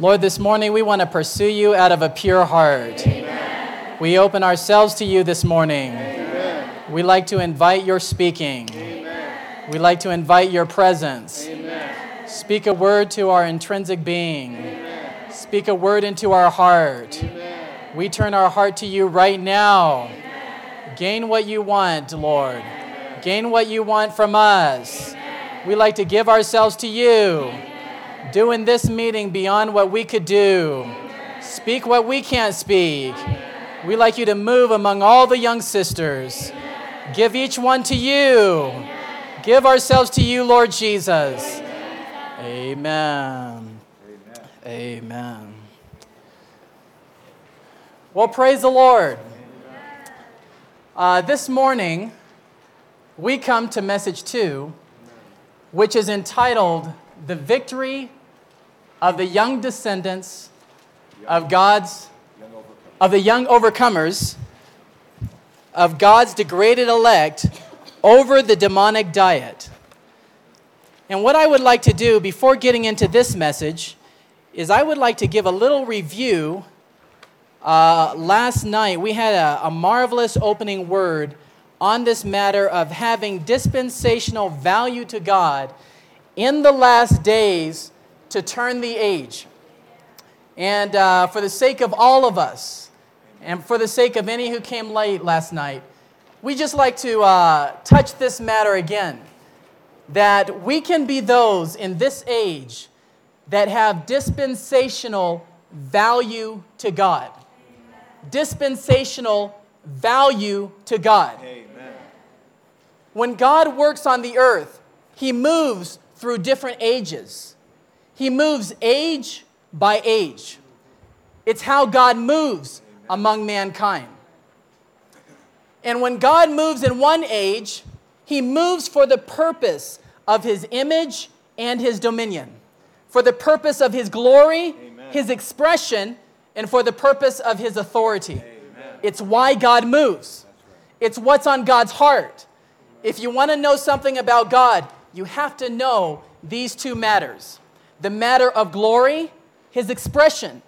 Lord, this morning we want to pursue you out of a pure heart. Amen. We open ourselves to you this morning. Amen. We like to invite your speaking. Amen. We like to invite your presence. Amen. Speak a word to our intrinsic being. Amen. Speak a word into our heart. Amen. We turn our heart to you right now. Amen. Gain what you want, Lord. Amen. Gain what you want from us. Amen. We like to give ourselves to you. Amen. Do in this meeting beyond what we could do. Amen. Speak what we can't speak. Amen. We like you to move among all the young sisters. Amen. Give each one to you. Amen. Give ourselves to you, Lord Jesus. Amen. Amen. Amen. Well, praise the Lord. This morning, we come to message 2, which is entitled, The Victory of the young descendants of God's, of the young overcomers, of God's degraded elect over the demonic diet. And what I would like to do before getting into this message is I would like to give a little review. Last night we had a marvelous opening word on this matter of having dispensational value to God in the last days to turn the age. And for the sake of all of us, and for the sake of any who came late last night, we just like to touch this matter again, that we can be those in this age that have dispensational value to God. Amen. Dispensational value to God. Amen. When God works on the earth, he moves through different ages. He moves age by age. It's how God moves among mankind. And when God moves in one age, he moves for the purpose of his image and his dominion, for the purpose of his glory, Amen. His expression, and for the purpose of his authority. Amen. It's why God moves. Right. It's what's on God's heart. If you want to know something about God, you have to know these two matters, the matter of glory, his expression,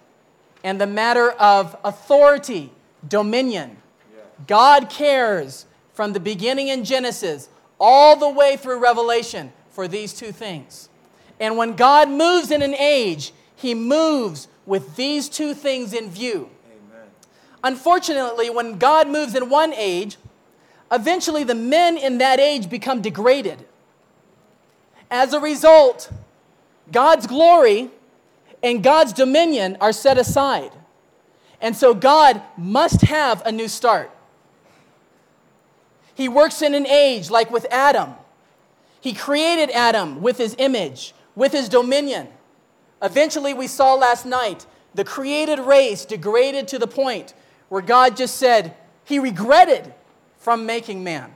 and the matter of authority, dominion. Yeah. God cares from the beginning in Genesis all the way through Revelation for these two things. And when God moves in an age, he moves with these two things in view. Amen. Unfortunately, when God moves in one age, eventually the men in that age become degraded. As a result, God's glory and God's dominion are set aside. And so God must have a new start. He works in an age like with Adam. He created Adam with his image, with his dominion. Eventually, we saw last night, the created race degraded to the point where God just said he regretted from making man.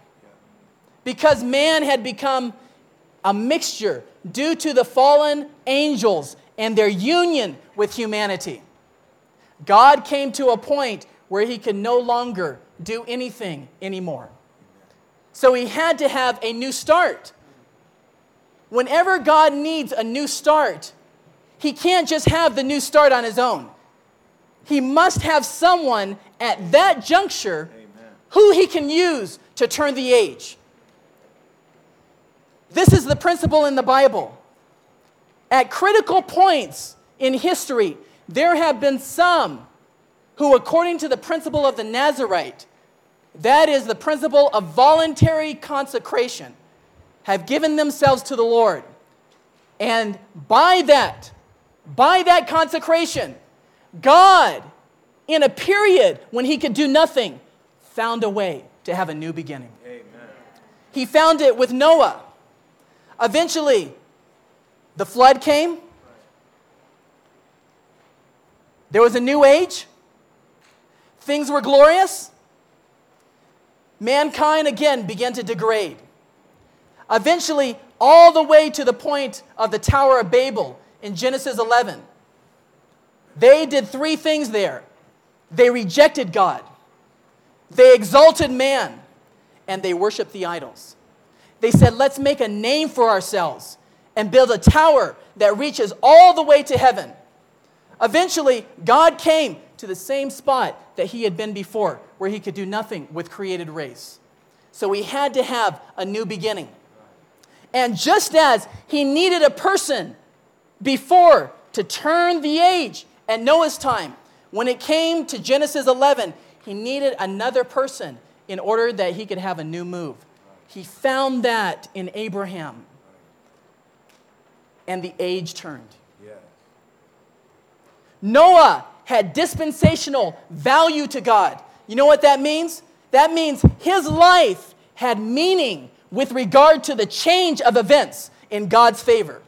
Because man had become a mixture due to the fallen angels and their union with humanity. God came to a point where he could no longer do anything anymore. So he had to have a new start. Whenever God needs a new start, he can't just have the new start on his own. He must have someone at that juncture who he can use to turn the age. This is the principle in the Bible. At critical points in history, there have been some who, according to the principle of the Nazarite, that is the principle of voluntary consecration, have given themselves to the Lord. And by that consecration, God, in a period when he could do nothing, found a way to have a new beginning. Amen. He found it with Noah. Eventually, the flood came. There was a new age. Things were glorious. Mankind again began to degrade. Eventually, all the way to the point of the Tower of Babel in Genesis 11. They did three things there. They rejected God. They exalted man. And they worshiped the idols. They said, let's make a name for ourselves and build a tower that reaches all the way to heaven. Eventually, God came to the same spot that he had been before, where he could do nothing with created race. So he had to have a new beginning. And just as he needed a person before to turn the age at Noah's time, when it came to Genesis 11, he needed another person in order that he could have a new move. He found that in Abraham. And the age turned. Yeah. Noah had dispensational value to God. You know what that means? That means his life had meaning with regard to the change of events in God's favor.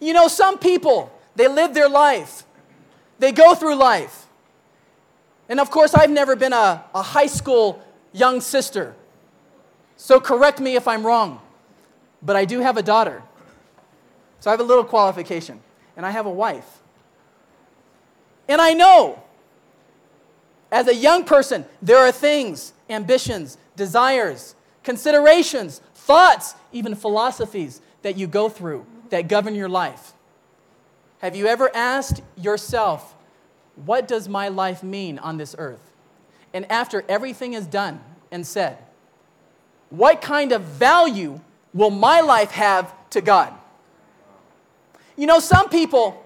You know, some people, they live their life. They go through life. And of course, I've never been a high school young sister. So correct me if I'm wrong. But I do have a daughter. So I have a little qualification. And I have a wife. And I know, as a young person, there are things, ambitions, desires, considerations, thoughts, even philosophies that you go through that govern your life. Have you ever asked yourself, what does my life mean on this earth? And after everything is done and said, what kind of value will my life have to God? You know, some people,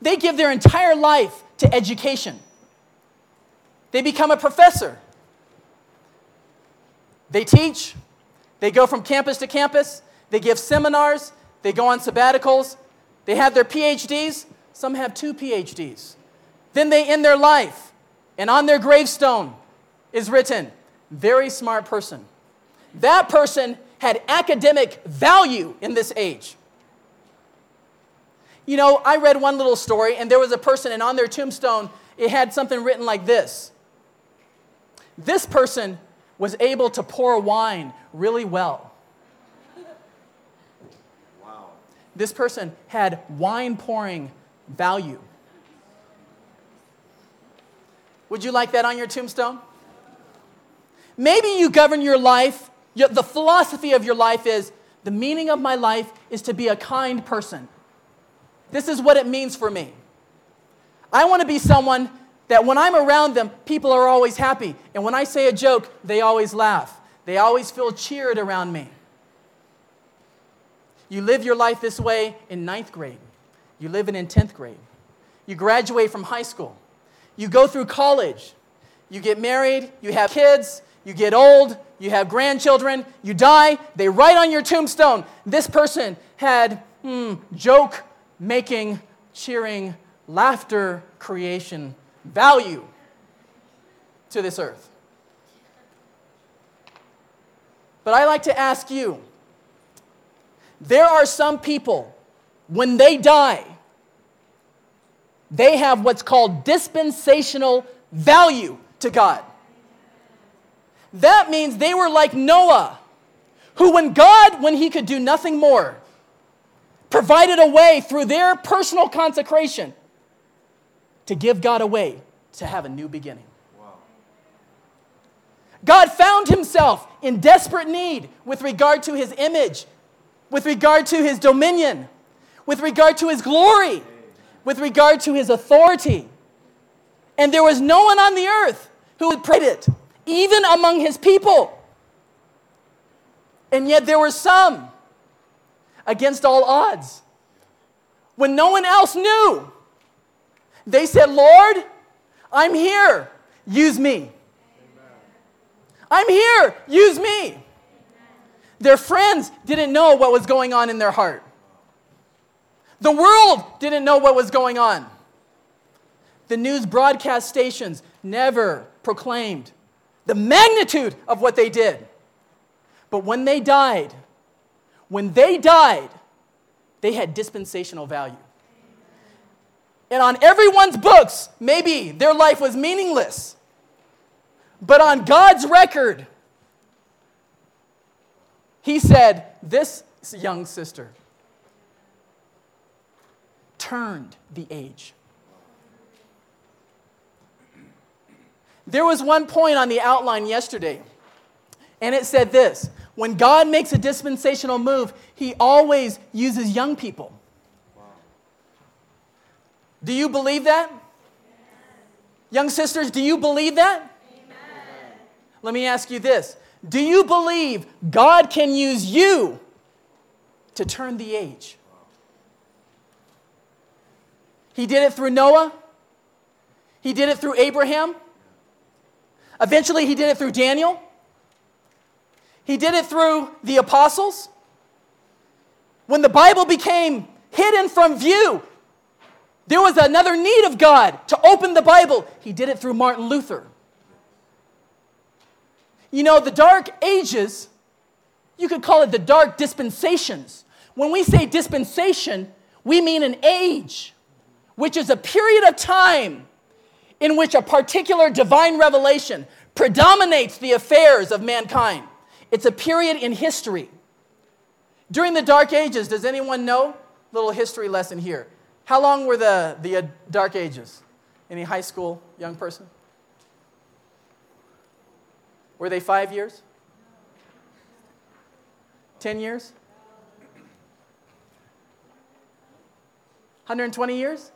they give their entire life to education. They become a professor. They teach. They go from campus to campus. They give seminars. They go on sabbaticals. They have their PhDs. Some have 2 PhDs. Then they end their life, and on their gravestone is written, very smart person. That person had academic value in this age. You know, I read one little story, and there was a person, and on their tombstone, it had something written like this. This person was able to pour wine really well. Wow. This person had wine pouring value. Would you like that on your tombstone? Maybe you govern your life. The philosophy of your life is, the meaning of my life is to be a kind person. This is what it means for me. I want to be someone that when I'm around them, people are always happy. And when I say a joke, they always laugh. They always feel cheered around me. You live your life this way in 9th grade. You live it in 10th grade. You graduate from high school. You go through college. You get married. You have kids. You get old. You have grandchildren. You die. They write on your tombstone, this person had joke-making, cheering, laughter creation value to this earth. But I like to ask you, there are some people, when they die, they have what's called dispensational value to God. That means they were like Noah, who when he could do nothing more, provided a way through their personal consecration to give God a way to have a new beginning. Wow. God found himself in desperate need with regard to his image, with regard to his dominion, with regard to his glory, with regard to his authority. And there was no one on the earth who would pray it, even among his people. And yet there were some, against all odds, when no one else knew, they said, Lord, I'm here, use me. Amen. I'm here, use me. Amen. Their friends didn't know what was going on in their heart. The world didn't know what was going on. The news broadcast stations never proclaimed the magnitude of what they did. But when they died, they had dispensational value. And on everyone's books, maybe their life was meaningless. But on God's record, he said, this young sister turned the age. There was one point on the outline yesterday, and it said this. When God makes a dispensational move, he always uses young people. Wow. Do you believe that? Amen. Young sisters, do you believe that? Amen. Let me ask you this. Do you believe God can use you to turn the age? He did it through Noah. He did it through Abraham. Eventually, he did it through Daniel. He did it through the apostles. When the Bible became hidden from view, there was another need of God to open the Bible. He did it through Martin Luther. You know, the Dark Ages, you could call it the Dark Dispensations. When we say dispensation, we mean an age, which is a period of time in which a particular divine revelation predominates the affairs of mankind. It's a period in history. During the Dark Ages, does anyone know? Little history lesson here. How long were the Dark Ages? Any high school young person? Were they 5 years? 10 years? 120 years?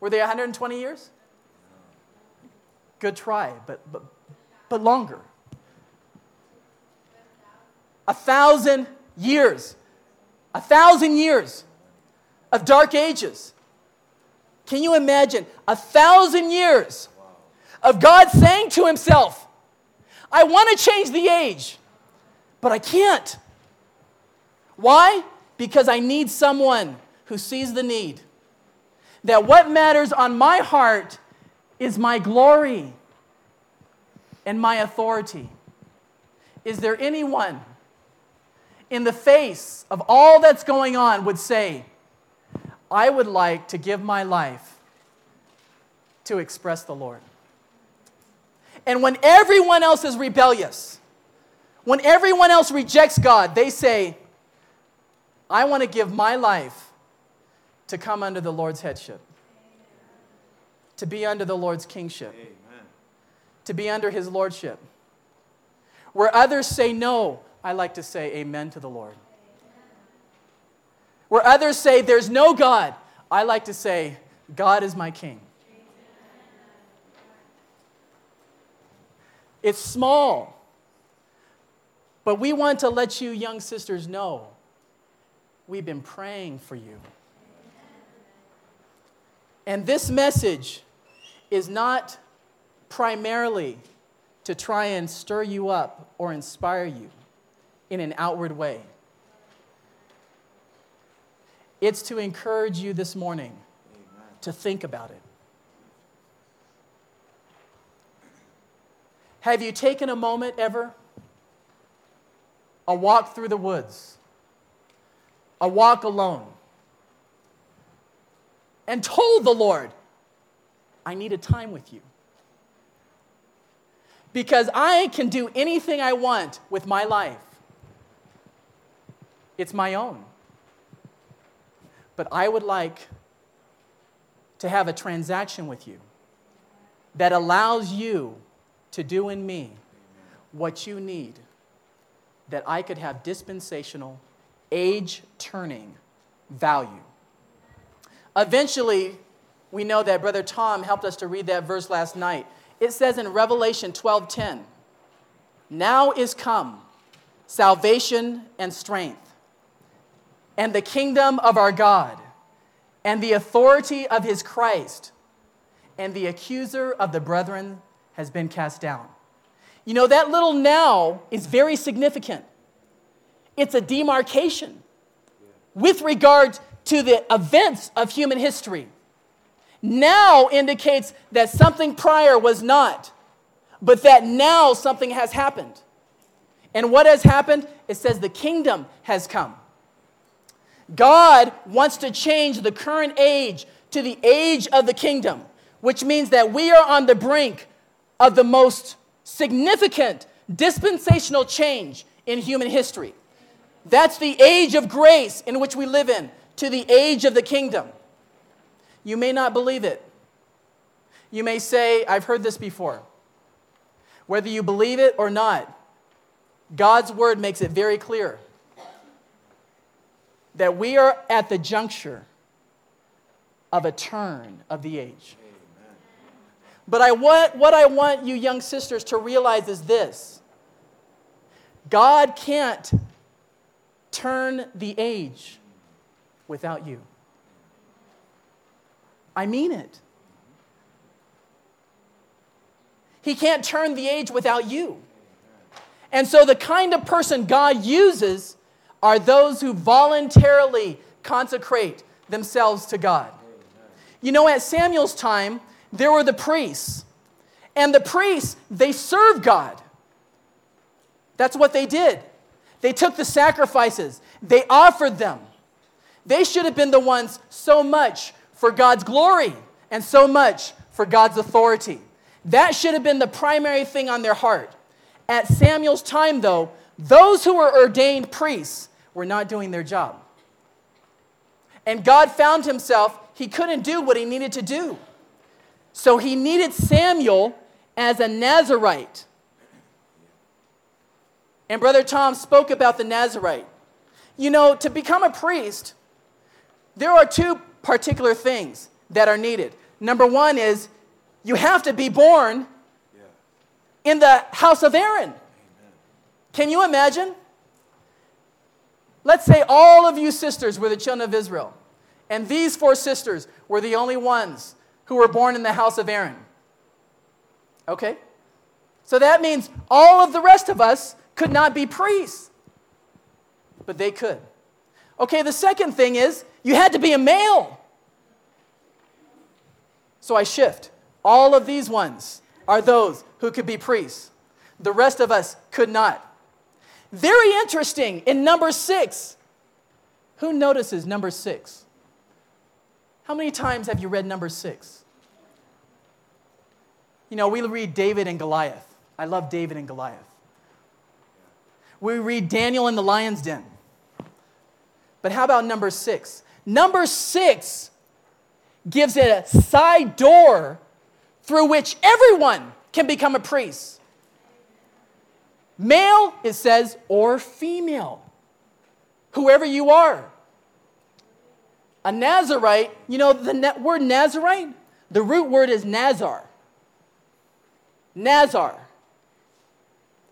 Were they 120 years? Good try, but longer. 1,000 years. 1,000 years of Dark Ages. Can you imagine 1,000 years of God saying to himself, I want to change the age, but I can't. Why? Because I need someone who sees the need. That what matters on my heart is my glory and my authority. Is there anyone in the face of all that's going on would say, I would like to give my life to express the Lord? And when everyone else is rebellious, when everyone else rejects God, they say, I want to give my life to come under the Lord's headship. To be under the Lord's kingship. Amen. To be under his lordship. Where others say no, I like to say amen to the Lord. Where others say there's no God, I like to say God is my king. It's small, but we want to let you young sisters know we've been praying for you. And this message is not primarily to try and stir you up or inspire you in an outward way. It's to encourage you this morning to think about it. Have you taken a moment ever? A walk through the woods, a walk alone, and told the Lord, I need a time with you. Because I can do anything I want with my life. It's my own. But I would like to have a transaction with you that allows you to do in me what you need, that I could have dispensational, age-turning value. Eventually, we know that Brother Tom helped us to read that verse last night. It says in Revelation 12:10, now is come salvation and strength, and the kingdom of our God, and the authority of his Christ, and the accuser of the brethren has been cast down. You know, that little now is very significant. It's a demarcation with regard to the events of human history. Now indicates that something prior was not, but that now something has happened. And what has happened? It says the kingdom has come. God wants to change the current age to the age of the kingdom, which means that we are on the brink of the most significant dispensational change in human history. That's the age of grace in which we live in, to the age of the kingdom. You may not believe it. You may say, I've heard this before. Whether you believe it or not, God's word makes it very clear that we are at the juncture of a turn of the age. Amen. But what I want you young sisters to realize is this. God can't turn the age without you. I mean it. He can't turn the age without you. And so the kind of person God uses are those who voluntarily consecrate themselves to God. You know, at Samuel's time, there were the priests. And the priests, they served God. That's what they did. They took the sacrifices. They offered them. They should have been the ones so much for God's glory and so much for God's authority. That should have been the primary thing on their heart. At Samuel's time, though, those who were ordained priests were not doing their job. And God found himself, he couldn't do what he needed to do. So he needed Samuel as a Nazarite. And Brother Tom spoke about the Nazarite. You know, to become a priest, there are two particular things that are needed. Number one is you have to be born in the house of Aaron. Amen. Can you imagine? Let's say all of you sisters were the children of Israel, and these four sisters were the only ones who were born in the house of Aaron. Okay? So that means all of the rest of us could not be priests, but they could. Okay, the second thing is you had to be a male. So I shift. All of these ones are those who could be priests. The rest of us could not. Very interesting in number 6. Who notices number 6? How many times have you read number 6? You know, we read David and Goliath. I love David and Goliath. We read Daniel in the lion's den. But how about number 6? Number 6 gives it a side door through which everyone can become a priest. Male, it says, or female. Whoever you are. A Nazarite, you know the word Nazarite? The root word is Nazar. Nazar.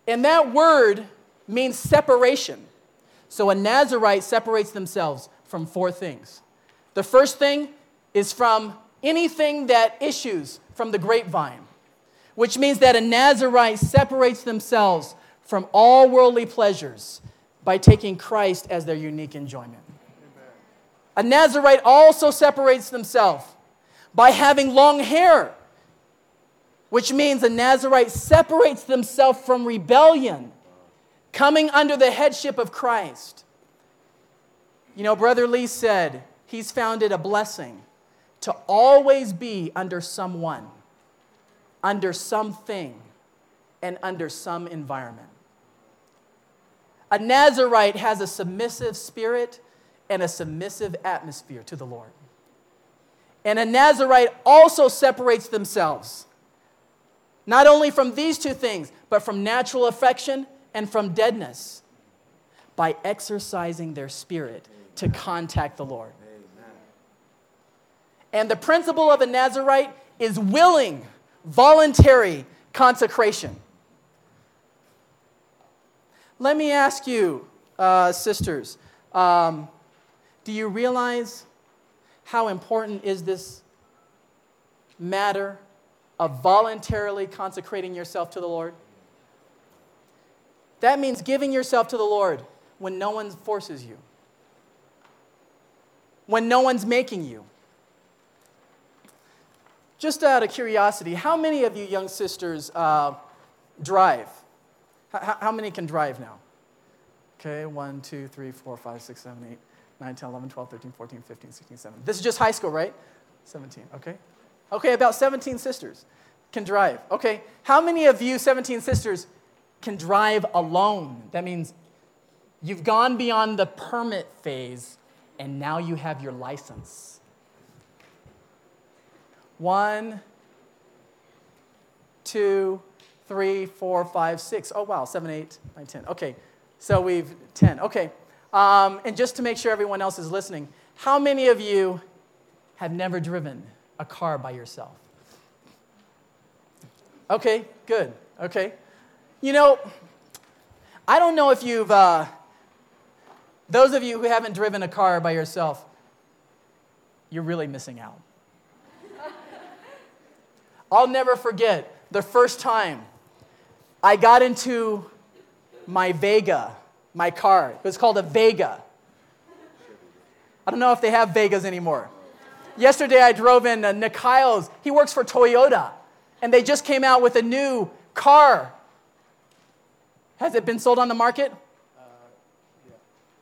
And that word means separation. So a Nazarite separates themselves from four things. The first thing is from anything that issues from the grapevine, which means that a Nazarite separates themselves from all worldly pleasures by taking Christ as their unique enjoyment. Amen. A Nazarite also separates themselves by having long hair, which means a Nazarite separates themselves from rebellion, coming under the headship of Christ. You know, Brother Lee said he's found it a blessing to always be under someone, under something, and under some environment. A Nazarite has a submissive spirit and a submissive atmosphere to the Lord. And a Nazarite also separates themselves, not only from these two things, but from natural affection and from deadness, by exercising their spirit to contact the Lord. And the principle of a Nazarite is willing, voluntary consecration. Let me ask you, sisters, do you realize how important is this matter of voluntarily consecrating yourself to the Lord? That means giving yourself to the Lord when no one forces you, when no one's making you. Just out of curiosity, how many of you young sisters drive? How many can drive now? Okay, 1, 2, 3, 4, 5, 6, 7, 8, 9, 10, 11, 12, 13, 14, 15, 16, 17. This is just high school, right? 17, okay. Okay, about 17 sisters can drive. Okay, how many of you 17 sisters can drive alone? That means you've gone beyond the permit phase and now you have your license. 1, 2, 3, 4, 5, 6. Oh, wow, 7, 8, 9, 10. Okay, so we've 10. Okay, and just to make sure everyone else is listening, how many of you have never driven a car by yourself. Okay, good. Okay. You know, I don't know if you've, those of you who haven't driven a car by yourself, you're really missing out. I'll never forget the first time I got into my Vega, my car. It was called a Vega. I don't know if they have Vegas anymore. Yesterday, I drove in Nikhail's. He works for Toyota, and they just came out with a new car. Has it been sold on the market? Yeah.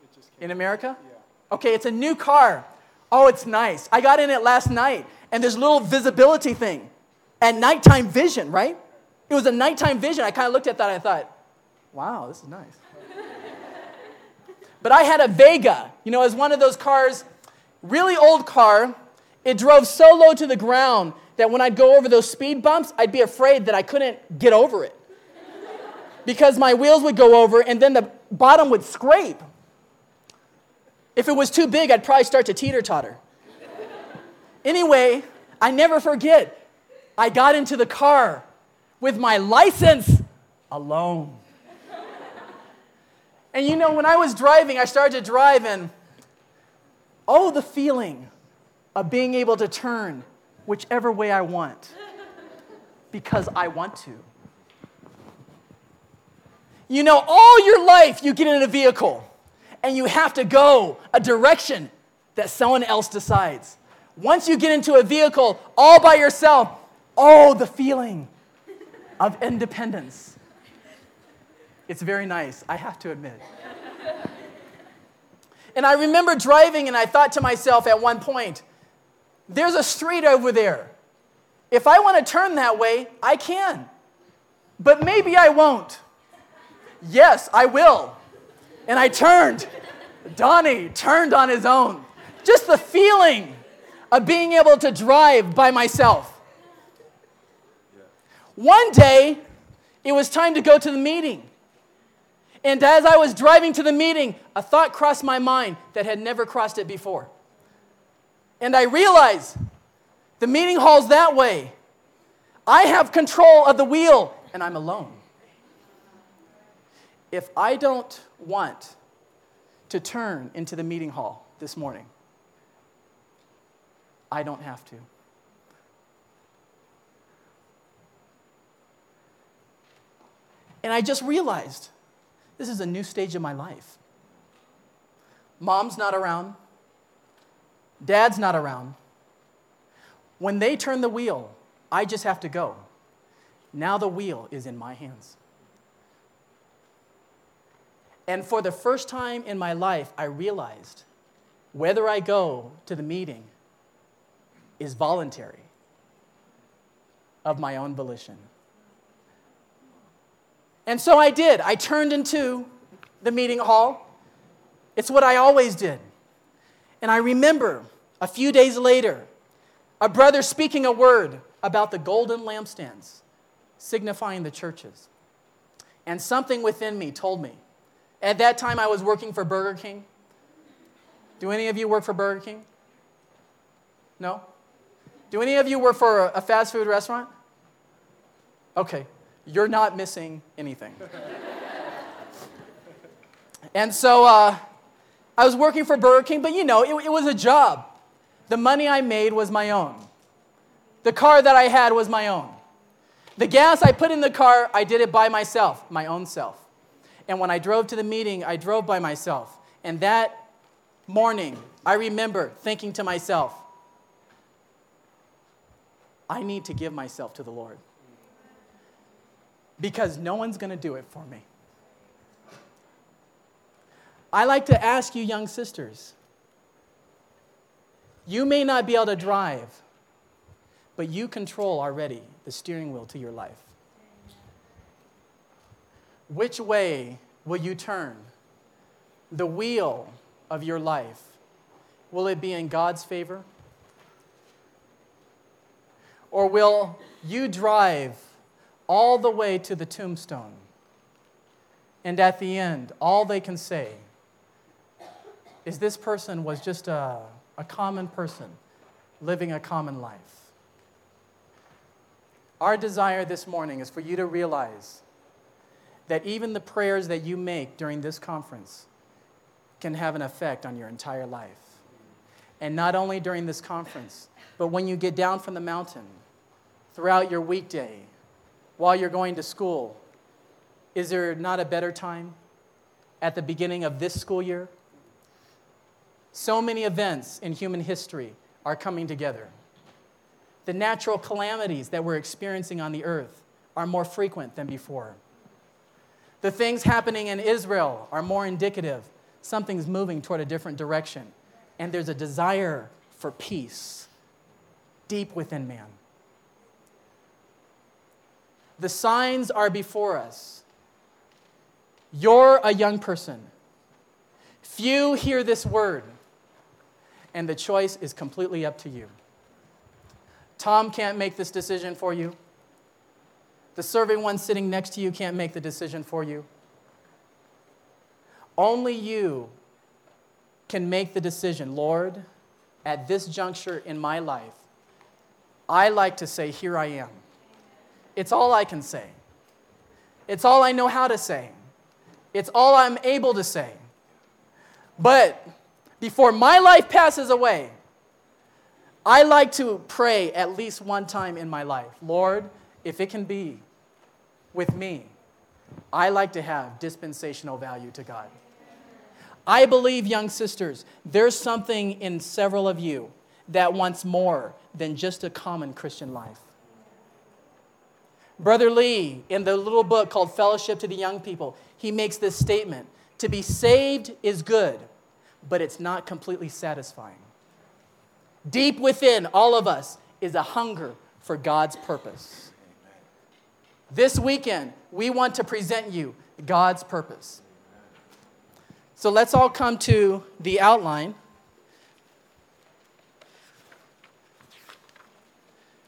It just came in America? Yeah. Okay, it's a new car. Oh, it's nice. I got in it last night, and there's a little visibility thing. At nighttime vision, right? It was a nighttime vision. I kind of looked at that, and I thought, wow, this is nice. But I had a Vega. You know, it was one of those cars, really old car. It drove so low to the ground that when I'd go over those speed bumps, I'd be afraid that I couldn't get over it. Because my wheels would go over and then the bottom would scrape. If it was too big, I'd probably start to teeter-totter. Anyway, I never forget. I got into the car with my license alone. And you know, when I was driving, I started to drive, and oh, the feeling of being able to turn whichever way I want, because I want to. You know, all your life you get in a vehicle, and you have to go a direction that someone else decides. Once you get into a vehicle all by yourself, oh, the feeling of independence. It's very nice, I have to admit. And I remember driving, and I thought to myself at one point, there's a street over there. If I want to turn that way, I can. But maybe I won't. Yes, I will. And I turned. Donnie turned on his own. Just the feeling of being able to drive by myself. One day, it was time to go to the meeting. And as I was driving to the meeting, a thought crossed my mind that had never crossed it before. And I realized the meeting hall's that way. I have control of the wheel, and I'm alone. If I don't want to turn into the meeting hall this morning, I don't have to. And I just realized, this is a new stage of my life. Mom's not around. Dad's not around. When they turn the wheel, I just have to go. Now the wheel is in my hands. And for the first time in my life, I realized whether I go to the meeting is voluntary of my own volition. And so I did. I turned into the meeting hall. It's what I always did. And I remember a few days later, a brother speaking a word about the golden lampstands, signifying the churches. And something within me told me. At that time, I was working for Burger King. Do any of you work for Burger King? No? Do any of you work for a fast food restaurant? Okay. You're not missing anything. And so I was working for Burger King, but you know, it was a job. The money I made was my own. The car that I had was my own. The gas I put in the car, I did it by myself, my own self. And when I drove to the meeting, I drove by myself. And that morning, I remember thinking to myself, I need to give myself to the Lord. Because no one's going to do it for me. I like to ask you, young sisters, you may not be able to drive, but you control already the steering wheel to your life. Which way will you turn the wheel of your life? Will it be in God's favor? Or will you drive all the way to the tombstone? And at the end, all they can say is this person was just a common person living a common life. Our desire this morning is for you to realize that even the prayers that you make during this conference can have an effect on your entire life. And not only during this conference, but when you get down from the mountain, throughout your weekday, while you're going to school, is there not a better time at the beginning of this school year? So many events in human history are coming together. The natural calamities that we're experiencing on the earth are more frequent than before. The things happening in Israel are more indicative. Something's moving toward a different direction. And there's a desire for peace deep within man. The signs are before us. You're a young person. Few hear this word. And the choice is completely up to you. Tom can't make this decision for you. The serving one sitting next to you can't make the decision for you. Only you can make the decision. Lord, at this juncture in my life, I like to say, here I am. It's all I can say. It's all I know how to say. It's all I'm able to say. But before my life passes away, I like to pray at least one time in my life. Lord, if it can be with me, I like to have dispensational value to God. I believe, young sisters, there's something in several of you that wants more than just a common Christian life. Brother Lee, in the little book called Fellowship to the Young People, he makes this statement: to be saved is good, but it's not completely satisfying. Deep within all of us is a hunger for God's purpose. This weekend, we want to present you God's purpose. So let's all come to the outline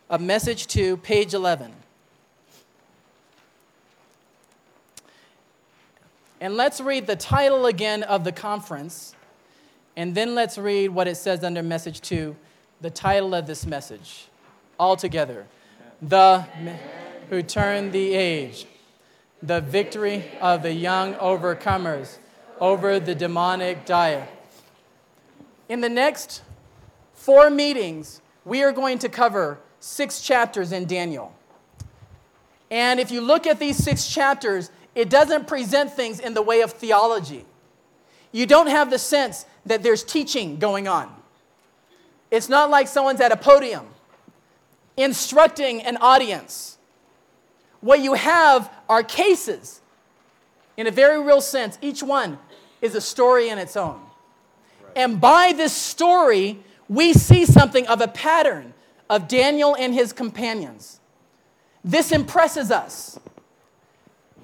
of message 2, page 11. And let's read the title again of the conference, and then let's read what it says under message 2, the title of this message, all together. The men who turned the age, the victory of the young overcomers over the demonic diet. In the next 4 meetings, we are going to cover 6 chapters in Daniel. And if you look at these 6 chapters, it doesn't present things in the way of theology. You don't have the sense that there's teaching going on. It's not like someone's at a podium instructing an audience. What you have are cases. In a very real sense, each one is a story in its own. Right. And by this story, we see something of a pattern of Daniel and his companions. This impresses us.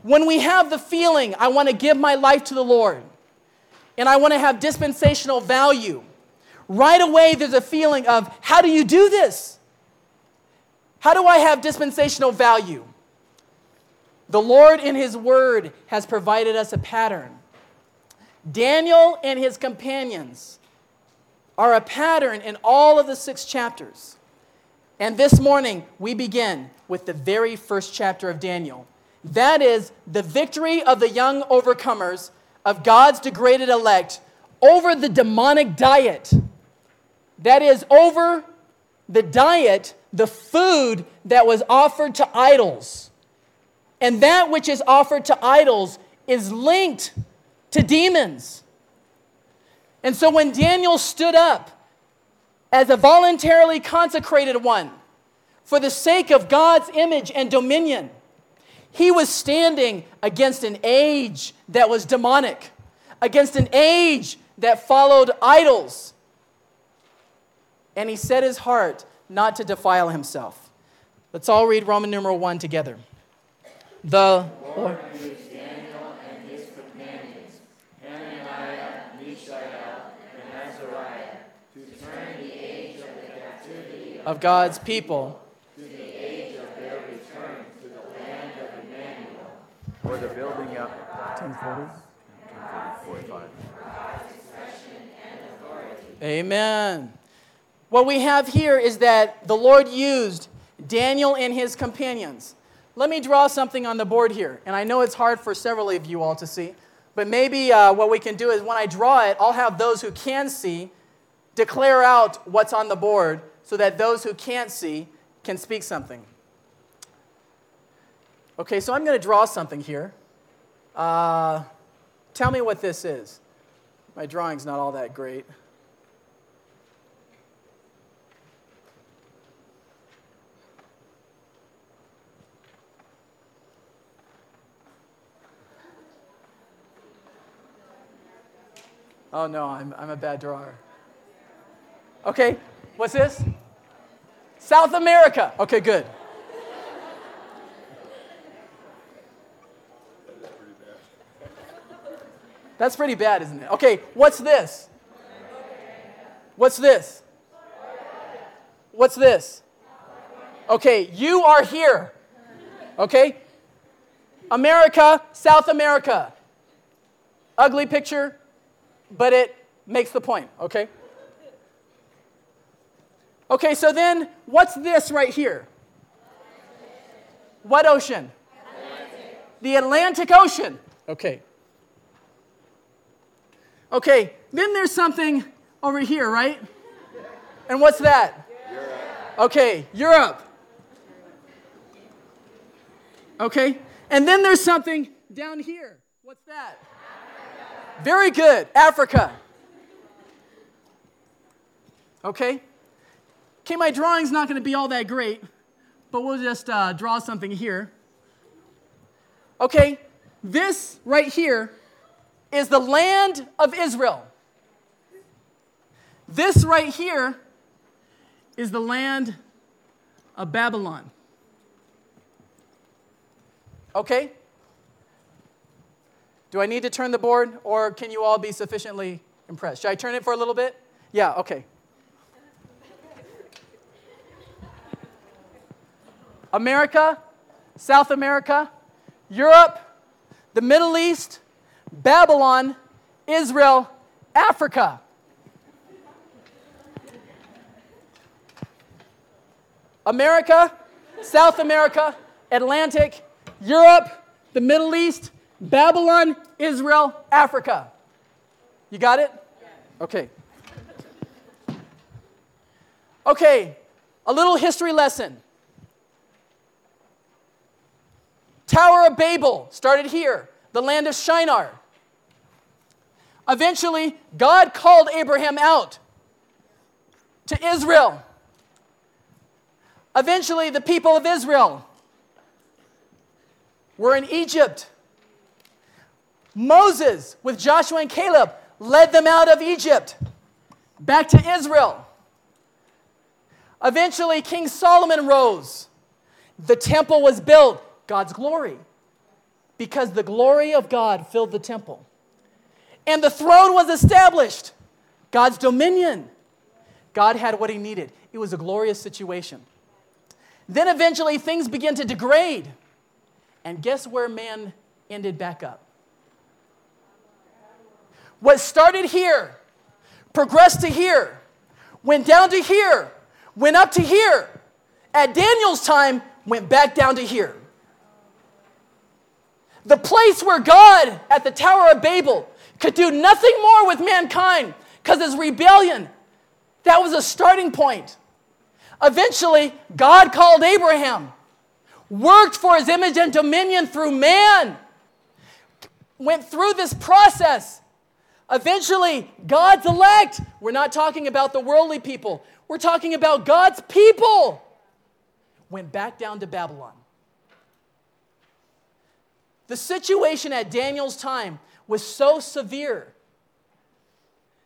When we have the feeling, I want to give my life to the Lord, and I want to have dispensational value, right away there's a feeling of, how do you do this? How do I have dispensational value? The Lord in His Word has provided us a pattern. Daniel and his companions are a pattern in all of the 6 chapters. And this morning, we begin with the very first chapter of Daniel. That is the victory of the young overcomers of God's degraded elect over the demonic diet. That is over the diet, the food that was offered to idols. And that which is offered to idols is linked to demons. And so when Daniel stood up as a voluntarily consecrated one for the sake of God's image and dominion, he was standing against an age that was demonic, against an age that followed idols. And he set his heart not to defile himself. Let's all read Roman numeral 1 together. The Lord used Daniel and his companions, Hananiah, Mishael, and Azariah, to turn the age of the captivity of God's people to the age of their return to the land of Emmanuel, for the building up of 1040 and 1045. Amen. What we have here is that the Lord used Daniel and his companions. Let me draw something on the board here, and I know it's hard for several of you all to see, but maybe what we can do is when I draw it, I'll have those who can see declare out what's on the board so that those who can't see can speak something. Okay, so I'm going to draw something here. Tell me what this is. My drawing's not all that great. Oh, no, I'm a bad drawer. Okay, what's this? South America. Okay, good. That's pretty bad, isn't it? Okay, what's this? What's this? What's this? Okay, you are here. Okay? America, South America. Ugly picture, but it makes the point, okay? Okay, so then what's this right here? What ocean? Atlantic. The Atlantic Ocean. Okay. Okay, then there's something over here, right? And what's that? Europe. Okay, Europe. Okay, and then there's something down here. What's that? Africa. Very good, Africa. Okay, my drawing's not going to be all that great, but we'll just draw something here. Okay, this right here is the land of Israel. This right here is the land of Babylon. Okay? Do I need to turn the board, or can you all be sufficiently impressed? Should I turn it for a little bit? Yeah, okay. America, South America, Europe, the Middle East, Babylon, Israel, Africa. America, South America, Atlantic, Europe, the Middle East, Babylon, Israel, Africa. You got it? Okay. Okay, a little history lesson. Tower of Babel started here, the land of Shinar. Eventually, God called Abraham out to Israel. Eventually, the people of Israel were in Egypt. Moses, with Joshua and Caleb, led them out of Egypt back to Israel. Eventually, King Solomon rose. The temple was built, God's glory. Because the glory of God filled the temple. And the throne was established. God's dominion. God had what he needed. It was a glorious situation. Then eventually things began to degrade. And guess where man ended back up? What started here, progressed to here, went down to here, went up to here. At Daniel's time, went back down to here. The place where God at the Tower of Babel could do nothing more with mankind because his rebellion, that was a starting point. Eventually, God called Abraham, worked for his image and dominion through man, went through this process. Eventually, God's elect, we're not talking about the worldly people, we're talking about God's people, went back down to Babylon. The situation at Daniel's time was so severe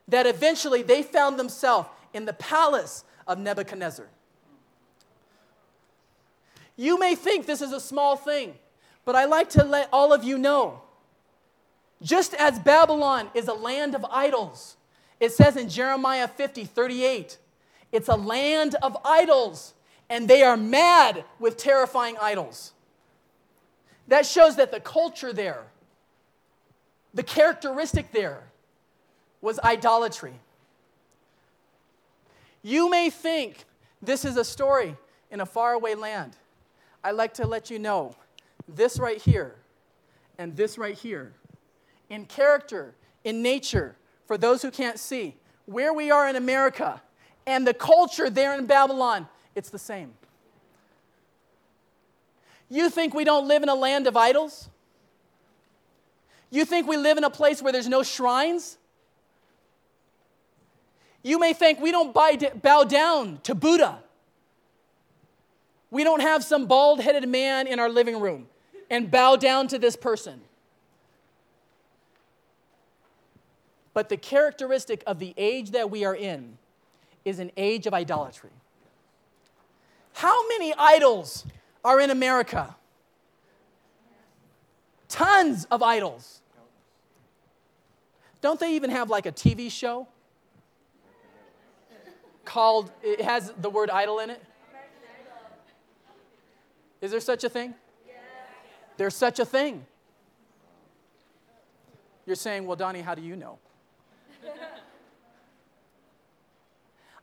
that eventually they found themselves in the palace of Nebuchadnezzar. You may think this is a small thing, but I like to let all of you know, just as Babylon is a land of idols, it says in Jeremiah 50:38, it's a land of idols, and they are mad with terrifying idols. That shows that the culture there, the characteristic there, was idolatry. You may think this is a story in a faraway land. I'd like to let you know, this right here and this right here, in character, in nature, for those who can't see, where we are in America and the culture there in Babylon, it's the same. You think we don't live in a land of idols? You think we live in a place where there's no shrines? You may think we don't bow down to Buddha. We don't have some bald-headed man in our living room and bow down to this person. But the characteristic of the age that we are in is an age of idolatry. How many idols are in America? Tons of idols. Don't they even have like a TV show called, it has the word idol in it? Is there such a thing? Yes. There's such a thing. You're saying, well, Donnie, how do you know?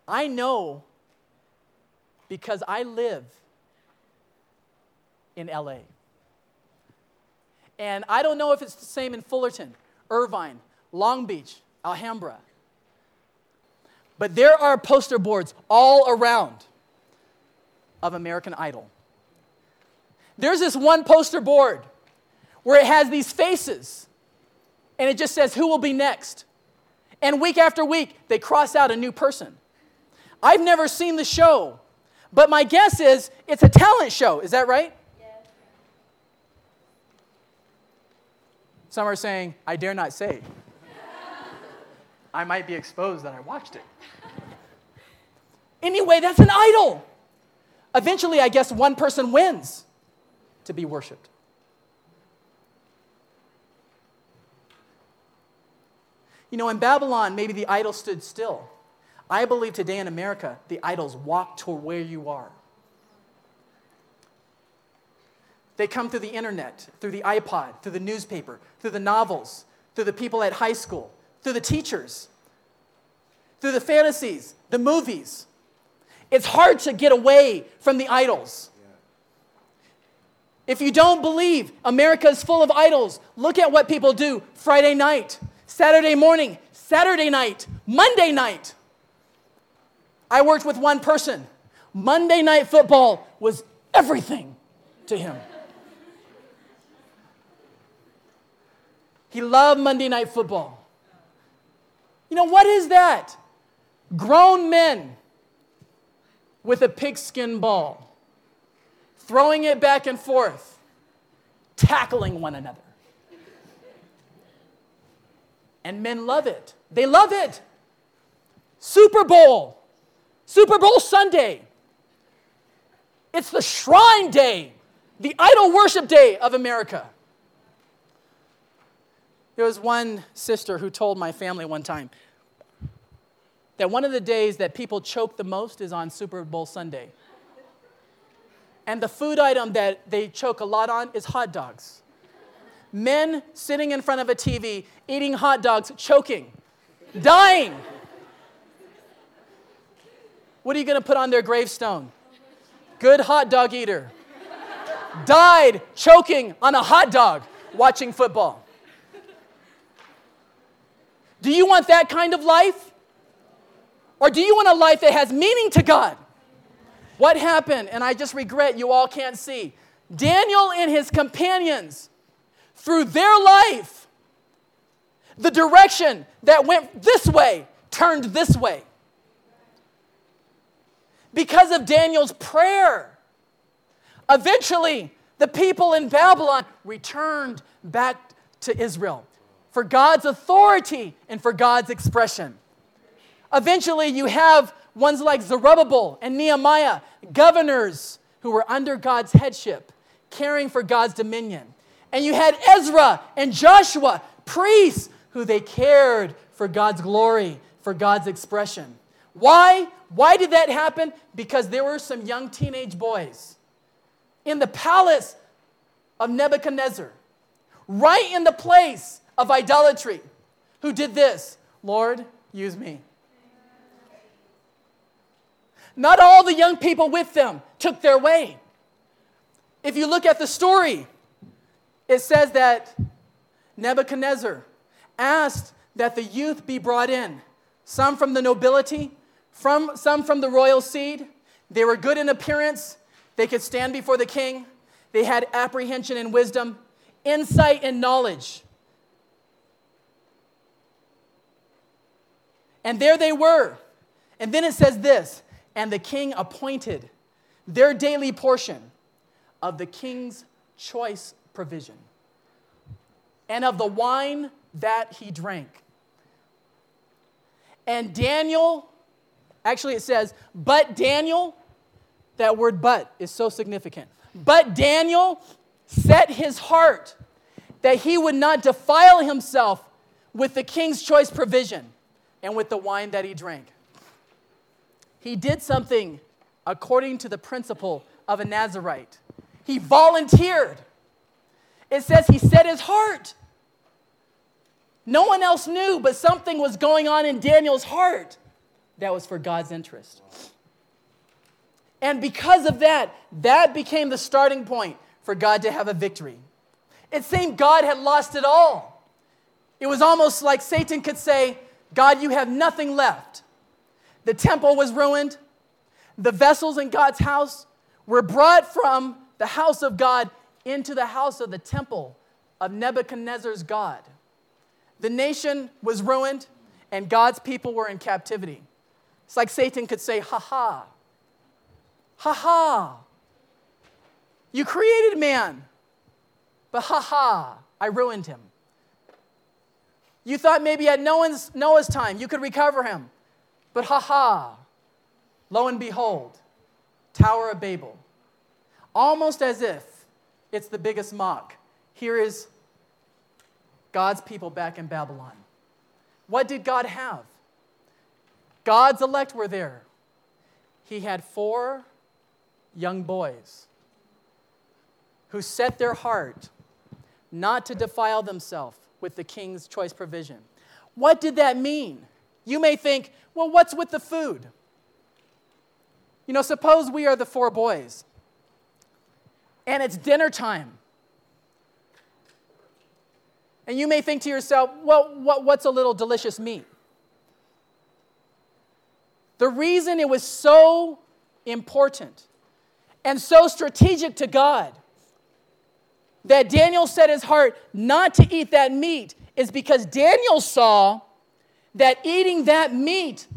I know because I live in LA. And I don't know if it's the same in Fullerton, Irvine, Long Beach, Alhambra. But there are poster boards all around of American Idol. There's this one poster board where it has these faces, and it just says, who will be next? And week after week, they cross out a new person. I've never seen the show, but my guess is it's a talent show. Is that right? Yes. Some are saying, I dare not say. I might be exposed that I watched it. Anyway, that's an idol. Eventually, I guess one person wins to be worshipped. You know, in Babylon, maybe the idol stood still. I believe today in America, the idols walk toward where you are. They come through the internet, through the iPod, through the newspaper, through the novels, through the people at high school, through the teachers, through the fantasies, the movies. It's hard to get away from the idols. If you don't believe America is full of idols, look at what people do Friday night, Saturday morning, Saturday night, Monday night. I worked with one person. Monday night football was everything to him. He loved Monday night football. You know, what is that? Grown men with a pigskin ball, throwing it back and forth, tackling one another. And men love it. They love it. Super Bowl Sunday. It's the shrine day, the idol worship day of America. There was one sister who told my family one time that one of the days that people choke the most is on Super Bowl Sunday. And the food item that they choke a lot on is hot dogs. Men sitting in front of a TV, eating hot dogs, choking, dying. What are you going to put on their gravestone? Good hot dog eater. Died choking on a hot dog, watching football. Do you want that kind of life? Or do you want a life that has meaning to God? What happened? And I just regret you all can't see. Daniel and his companions, through their life, the direction that went this way turned this way. Because of Daniel's prayer, eventually the people in Babylon returned back to Israel for God's authority and for God's expression. Eventually you have ones like Zerubbabel and Nehemiah, governors who were under God's headship, caring for God's dominion. And you had Ezra and Joshua, priests, who they cared for God's glory, for God's expression. Why? Why did that happen? Because there were some young teenage boys in the palace of Nebuchadnezzar, right in the place of idolatry, who did this. Lord, use me. Not all the young people with them took their way. If you look at the story, it says that Nebuchadnezzar asked that the youth be brought in, some from the nobility, some from the royal seed. They were good in appearance. They could stand before the king. They had apprehension and wisdom, insight and knowledge. And there they were. And then it says this, and the king appointed their daily portion of the king's choice provision and of the wine that he drank. And Daniel, actually it says, but Daniel, that word but is so significant. But Daniel set his heart that he would not defile himself with the king's choice provision and with the wine that he drank. He did something according to the principle of a Nazarite. He volunteered. It says he set his heart. No one else knew, but something was going on in Daniel's heart that was for God's interest. And because of that, that became the starting point for God to have a victory. It seemed God had lost it all. It was almost like Satan could say, God, you have nothing left. The temple was ruined. The vessels in God's house were brought from the house of God into the house of the temple of Nebuchadnezzar's God. The nation was ruined, and God's people were in captivity. It's like Satan could say, ha ha. Ha ha. You created man, but ha ha, I ruined him. You thought maybe at Noah's time you could recover him, but ha ha, lo and behold, Tower of Babel. Almost as if it's the biggest mock. Here is God's people back in Babylon. What did God have? God's elect were there. He had 4 young boys who set their heart not to defile themselves with the king's choice provision. What did that mean? You may think, well, what's with the food? You know, suppose we are the 4 boys, and it's dinner time. And you may think to yourself, well, what's a little delicious meat? The reason it was so important and so strategic to God that Daniel set his heart not to eat that meat is because Daniel saw that eating that meat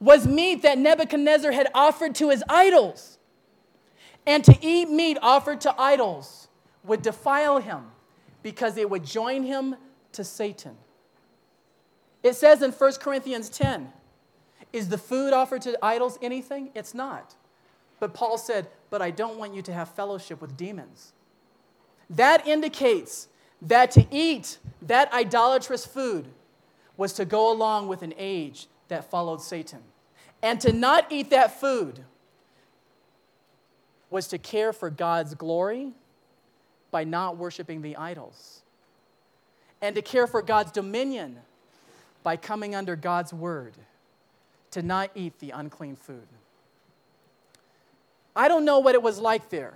was meat that Nebuchadnezzar had offered to his idols. And to eat meat offered to idols would defile him because it would join him to Satan. It says in 1 Corinthians 10, is the food offered to idols anything? It's not. But Paul said, but I don't want you to have fellowship with demons. That indicates that to eat that idolatrous food was to go along with an age that followed Satan. And to not eat that food was to care for God's glory by not worshiping the idols. And to care for God's dominion by coming under God's word. To not eat the unclean food. I don't know what it was like there,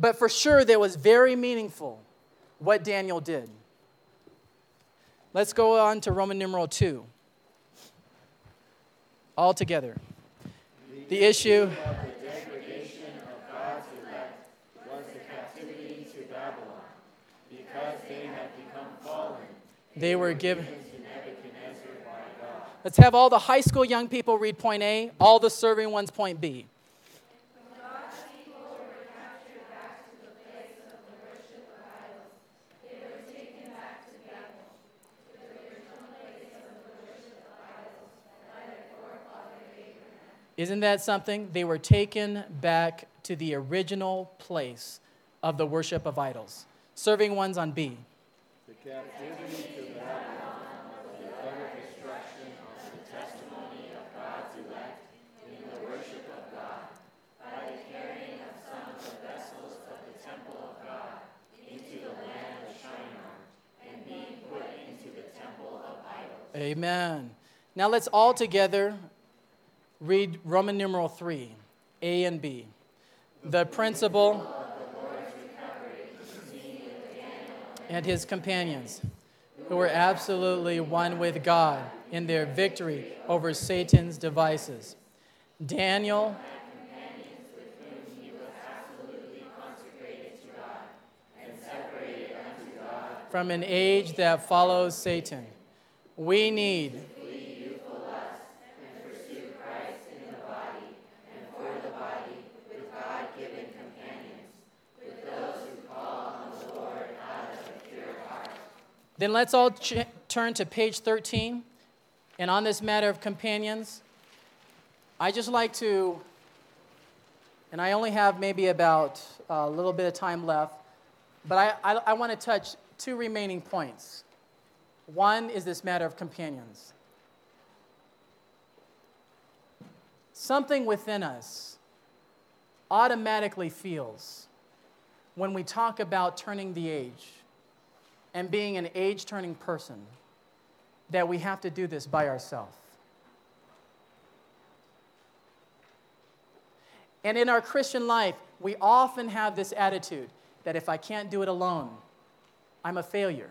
but for sure that was very meaningful what Daniel did. Let's go on to Roman numeral 2. All together. The issue of the degradation of God's elect was the captivity to Babylon. Because they had become fallen, they were given. Let's have all the high school young people read point A, all the serving ones point B. When God's people were captured back to the place of the worship of idols, they were taken back to Babel. The original place of the worship of idols by their forefather Abraham. Isn't that something? They were taken back to the original place of the worship of idols. Serving ones on B. The captivity to Babel. Amen. Now let's all together Read Roman numeral 3, A and B. The principal and his companions, who were absolutely one with God in their victory over Satan's devices. Daniel, from an age that follows Satan. We need to flee youthful lust and pursue Christ in the body and for the body with God-given companions, with those who call on the Lord out of a pure heart. Then let's all turn to page 13. And on this matter of companions, I just like to, and I only have maybe about a little bit of time left, but I want to touch two remaining points. One is this matter of companions. Something within us automatically feels when we talk about turning the age and being an age-turning person that we have to do this by ourselves. And in our Christian life, we often have this attitude that if I can't do it alone, I'm a failure.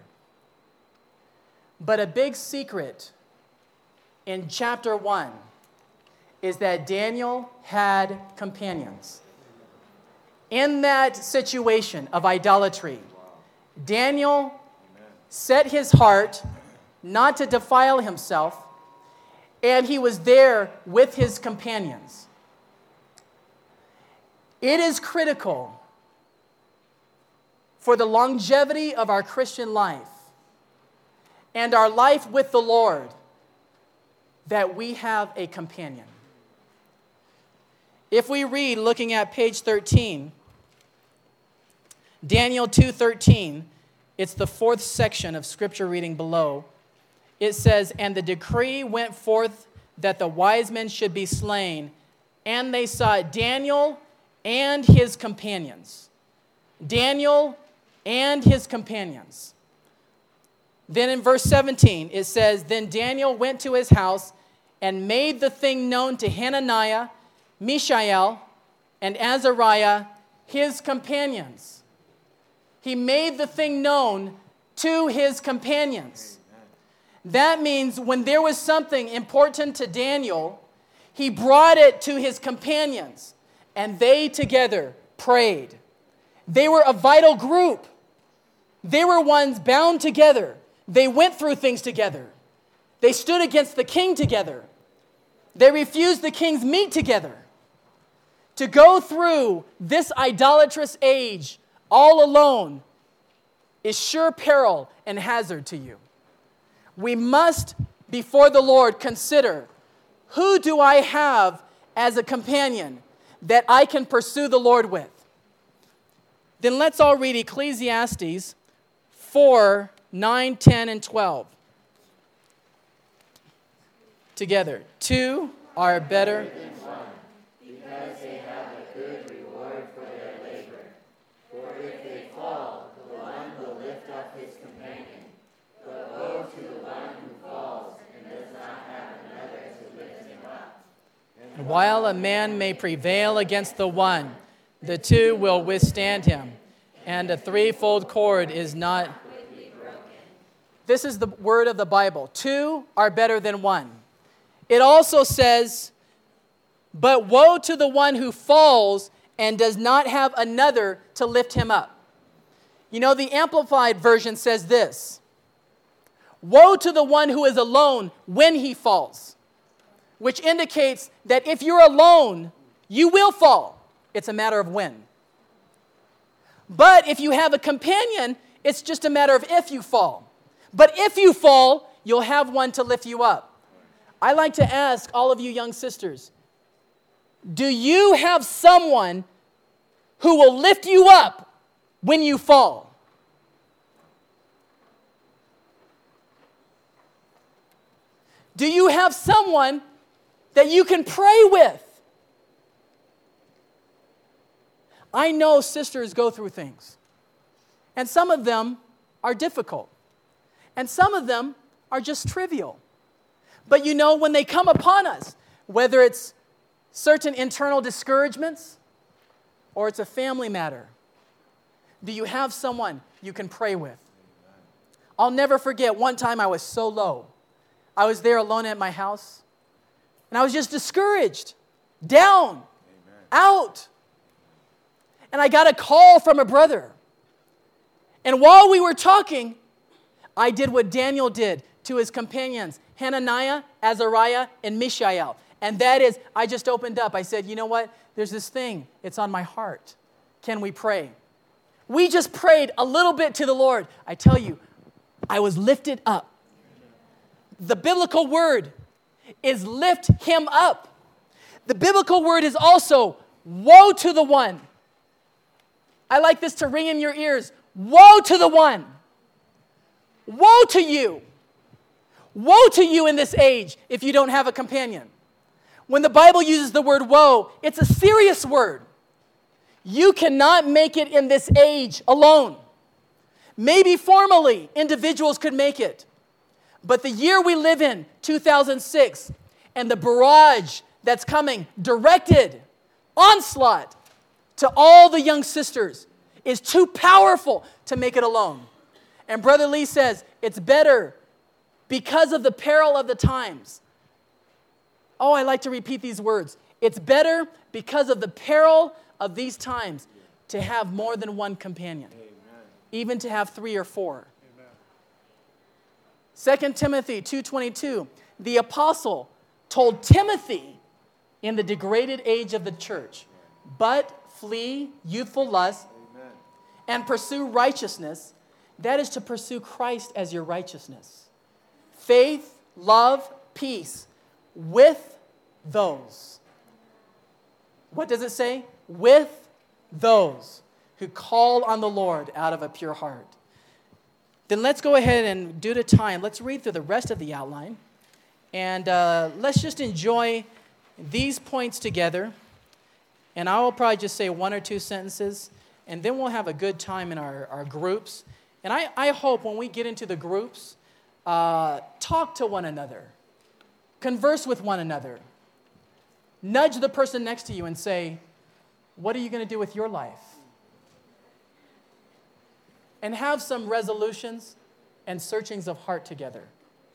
But a big secret in chapter 1 is that Daniel had companions. In that situation of idolatry, Daniel set his heart not to defile himself, and he was there with his companions. It is critical for the longevity of our Christian life and our life with the Lord, that we have a companion. If we read, looking at page 13, Daniel 2:13, it's the fourth section of scripture reading below. It says, "And the decree went forth that the wise men should be slain, and they sought Daniel and his companions." Daniel and his companions. Then in verse 17, it says, "Then Daniel went to his house and made the thing known to Hananiah, Mishael, and Azariah, his companions." He made the thing known to his companions. Amen. That means when there was something important to Daniel, he brought it to his companions, and they together prayed. They were a vital group. They were ones bound together. They went through things together. They stood against the king together. They refused the king's meat together. To go through this idolatrous age all alone is sure peril and hazard to you. We must, before the Lord, consider, who do I have as a companion that I can pursue the Lord with? Then let's all read Ecclesiastes 4, 9, 10, and 12 together. Two are better than one, because they have a good reward for their labor. For if they fall, the one will lift up his companion. But woe to the one who falls and does not have another to lift him up. And while a man may prevail against the one, the two will withstand him, and a threefold cord is not broken. This is the word of the Bible. Two are better than one. It also says, but woe to the one who falls and does not have another to lift him up. You know, the Amplified Version says this: woe to the one who is alone when he falls, which indicates that if you're alone, you will fall. It's a matter of when. But if you have a companion, it's just a matter of if you fall. But if you fall, you'll have one to lift you up. I like to ask all of you young sisters, do you have someone who will lift you up when you fall? Do you have someone that you can pray with? I know sisters go through things, and some of them are difficult, and some of them are just trivial. But you know, when they come upon us, whether it's certain internal discouragements, or it's a family matter? Do you have someone you can pray with? I'll never forget one time I was so low. I was there alone at my house, and I was just discouraged, down, out. And I got a call from a brother. And while we were talking, I did what Daniel did to his companions, Hananiah, Azariah, and Mishael. And that is, I just opened up. I said, you know what? There's this thing. It's on my heart. Can we pray? We just prayed a little bit to the Lord. I tell you, I was lifted up. The biblical word is lift him up. The biblical word is also woe to the one. I like this to ring in your ears. Woe to the one. Woe to you. Woe to you in this age if you don't have a companion. When the Bible uses the word woe, it's a serious word. You cannot make it in this age alone. Maybe formally, individuals could make it. But the year we live in, 2006, and the barrage that's coming, directed, onslaught to all the young sisters, is too powerful to make it alone. And Brother Lee says, it's better because of the peril of the times. Oh, I like to repeat these words. It's better because of the peril of these times to have more than one companion. Amen. Even to have 3 or 4. Amen. 2 Timothy 2:22, the apostle told Timothy in the degraded age of the church, but flee youthful lust and pursue righteousness. That is to pursue Christ as your righteousness. Faith, love, peace with those. What does it say? With those who call on the Lord out of a pure heart. Then let's go ahead and due to time, let's read through the rest of the outline. And let's just enjoy these points together. And I will probably just say 1 or 2 sentences. And then we'll have a good time in our groups. And I hope when we get into the groups, talk to one another. Converse with one another. Nudge the person next to you and say, what are you going to do with your life? And have some resolutions and searchings of heart together.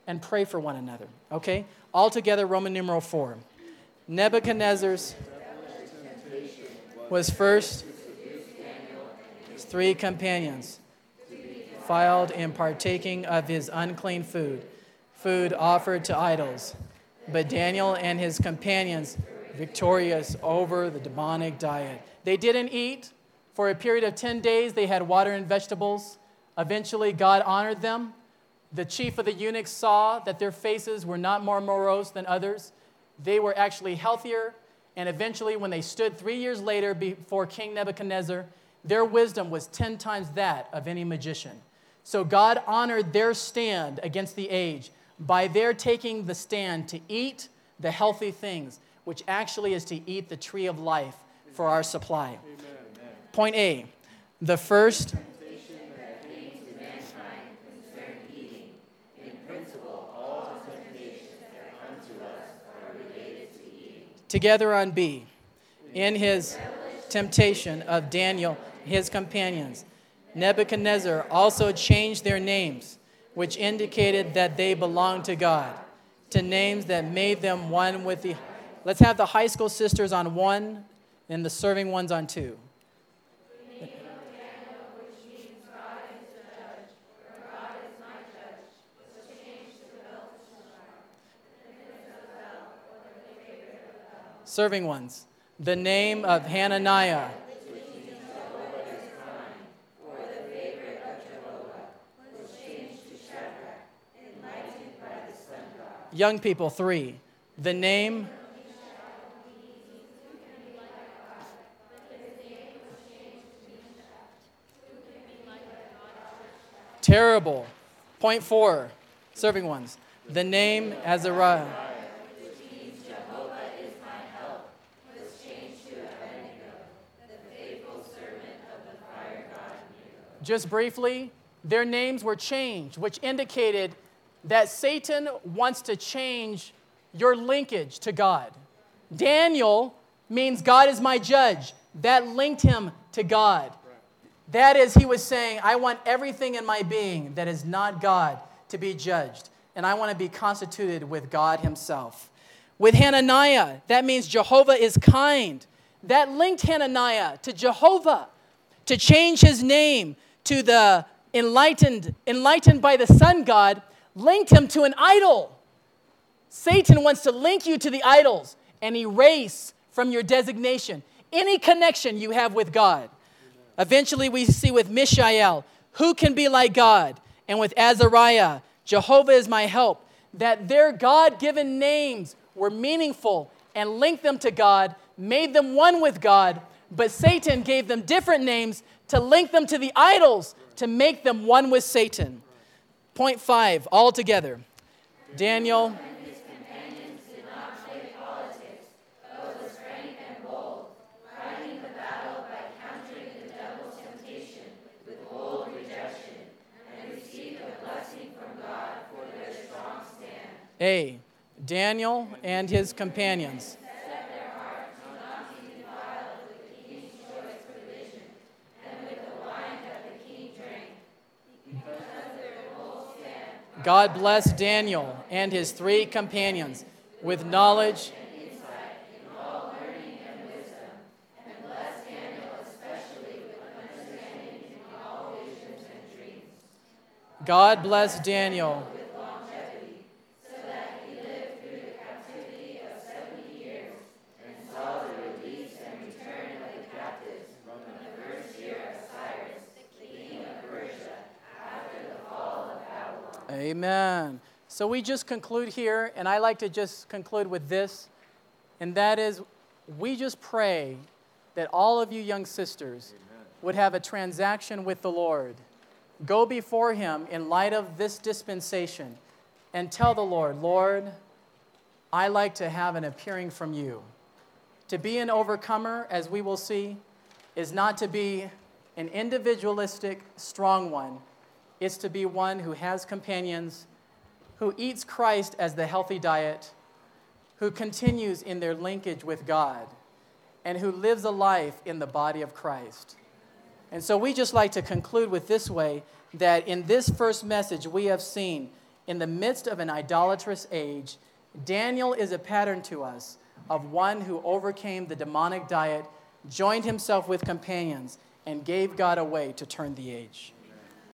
And pray for one another. Okay? All together, Roman numeral 4. Nebuchadnezzar's was first... 3 companions filed in partaking of his unclean food offered to idols, but Daniel and his companions victorious over the demonic diet. They didn't eat for a period of 10 days. They had water and vegetables. Eventually God honored them. The chief of the eunuchs saw that their faces were not more morose than others. They were actually healthier, and eventually when they stood 3 years later before King Nebuchadnezzar, their wisdom was 10 times that of any magician. So God honored their stand against the age by their taking the stand to eat the healthy things, which actually is to eat the tree of life for our supply. Amen. Point A, the first temptation that came to mankind concerning eating. In principle, all temptations that come to us are related to eating. Together on B, in his temptation of Daniel, his companions, Nebuchadnezzar also changed their names, which indicated that they belonged to God, to names that made them one with the... Let's have the high school sisters on 1 and the serving ones on 2. The name of Daniel, which means God is the judge, or God is my judge, was changed to Belteshazzar. Serving ones. The name of Hananiah, which means Jehovah is mine, or the favorite of Jehovah, was changed to Shadrach, enlightened by the sun god. Young people, 3. The name Terrible. Point 4. Serving ones. The name Azariah, just briefly, their names were changed, which indicated that Satan wants to change your linkage to God. Daniel means God is my judge. That linked him to God. That is, he was saying, I want everything in my being that is not God to be judged, and I want to be constituted with God himself. With Hananiah, that means Jehovah is kind. That linked Hananiah to Jehovah, to change his name to the enlightened by the sun god, linked him to an idol. Satan wants to link you to the idols and erase from your designation any connection you have with God. Eventually, we see with Mishael, who can be like God? And with Azariah, Jehovah is my help, that their God-given names were meaningful and linked them to God, made them one with God, but Satan gave them different names to link them to the idols to make them one with Satan. Point 5, all together. Daniel. A. Daniel and his companions. Set their hearts not to be defiled with the king's choice provision, and with the wine that the king drank, because of their bold stand. God bless Daniel and his 3 companions with knowledge and insight in all learning and wisdom, and bless Daniel especially with understanding in all visions and dreams. God bless Daniel. Amen. So we just conclude here, and I like to just conclude with this, and that is, we just pray that all of you young sisters would have a transaction with the Lord. Go before him in light of this dispensation and tell the Lord, Lord, I like to have an appearing from you. To be an overcomer, as we will see, is not to be an individualistic, strong one. It's to be one who has companions, who eats Christ as the healthy diet, who continues in their linkage with God, and who lives a life in the body of Christ. And so we just like to conclude with this way, that in this first message we have seen, in the midst of an idolatrous age, Daniel is a pattern to us of one who overcame the demonic diet, joined himself with companions, and gave God a way to turn the age.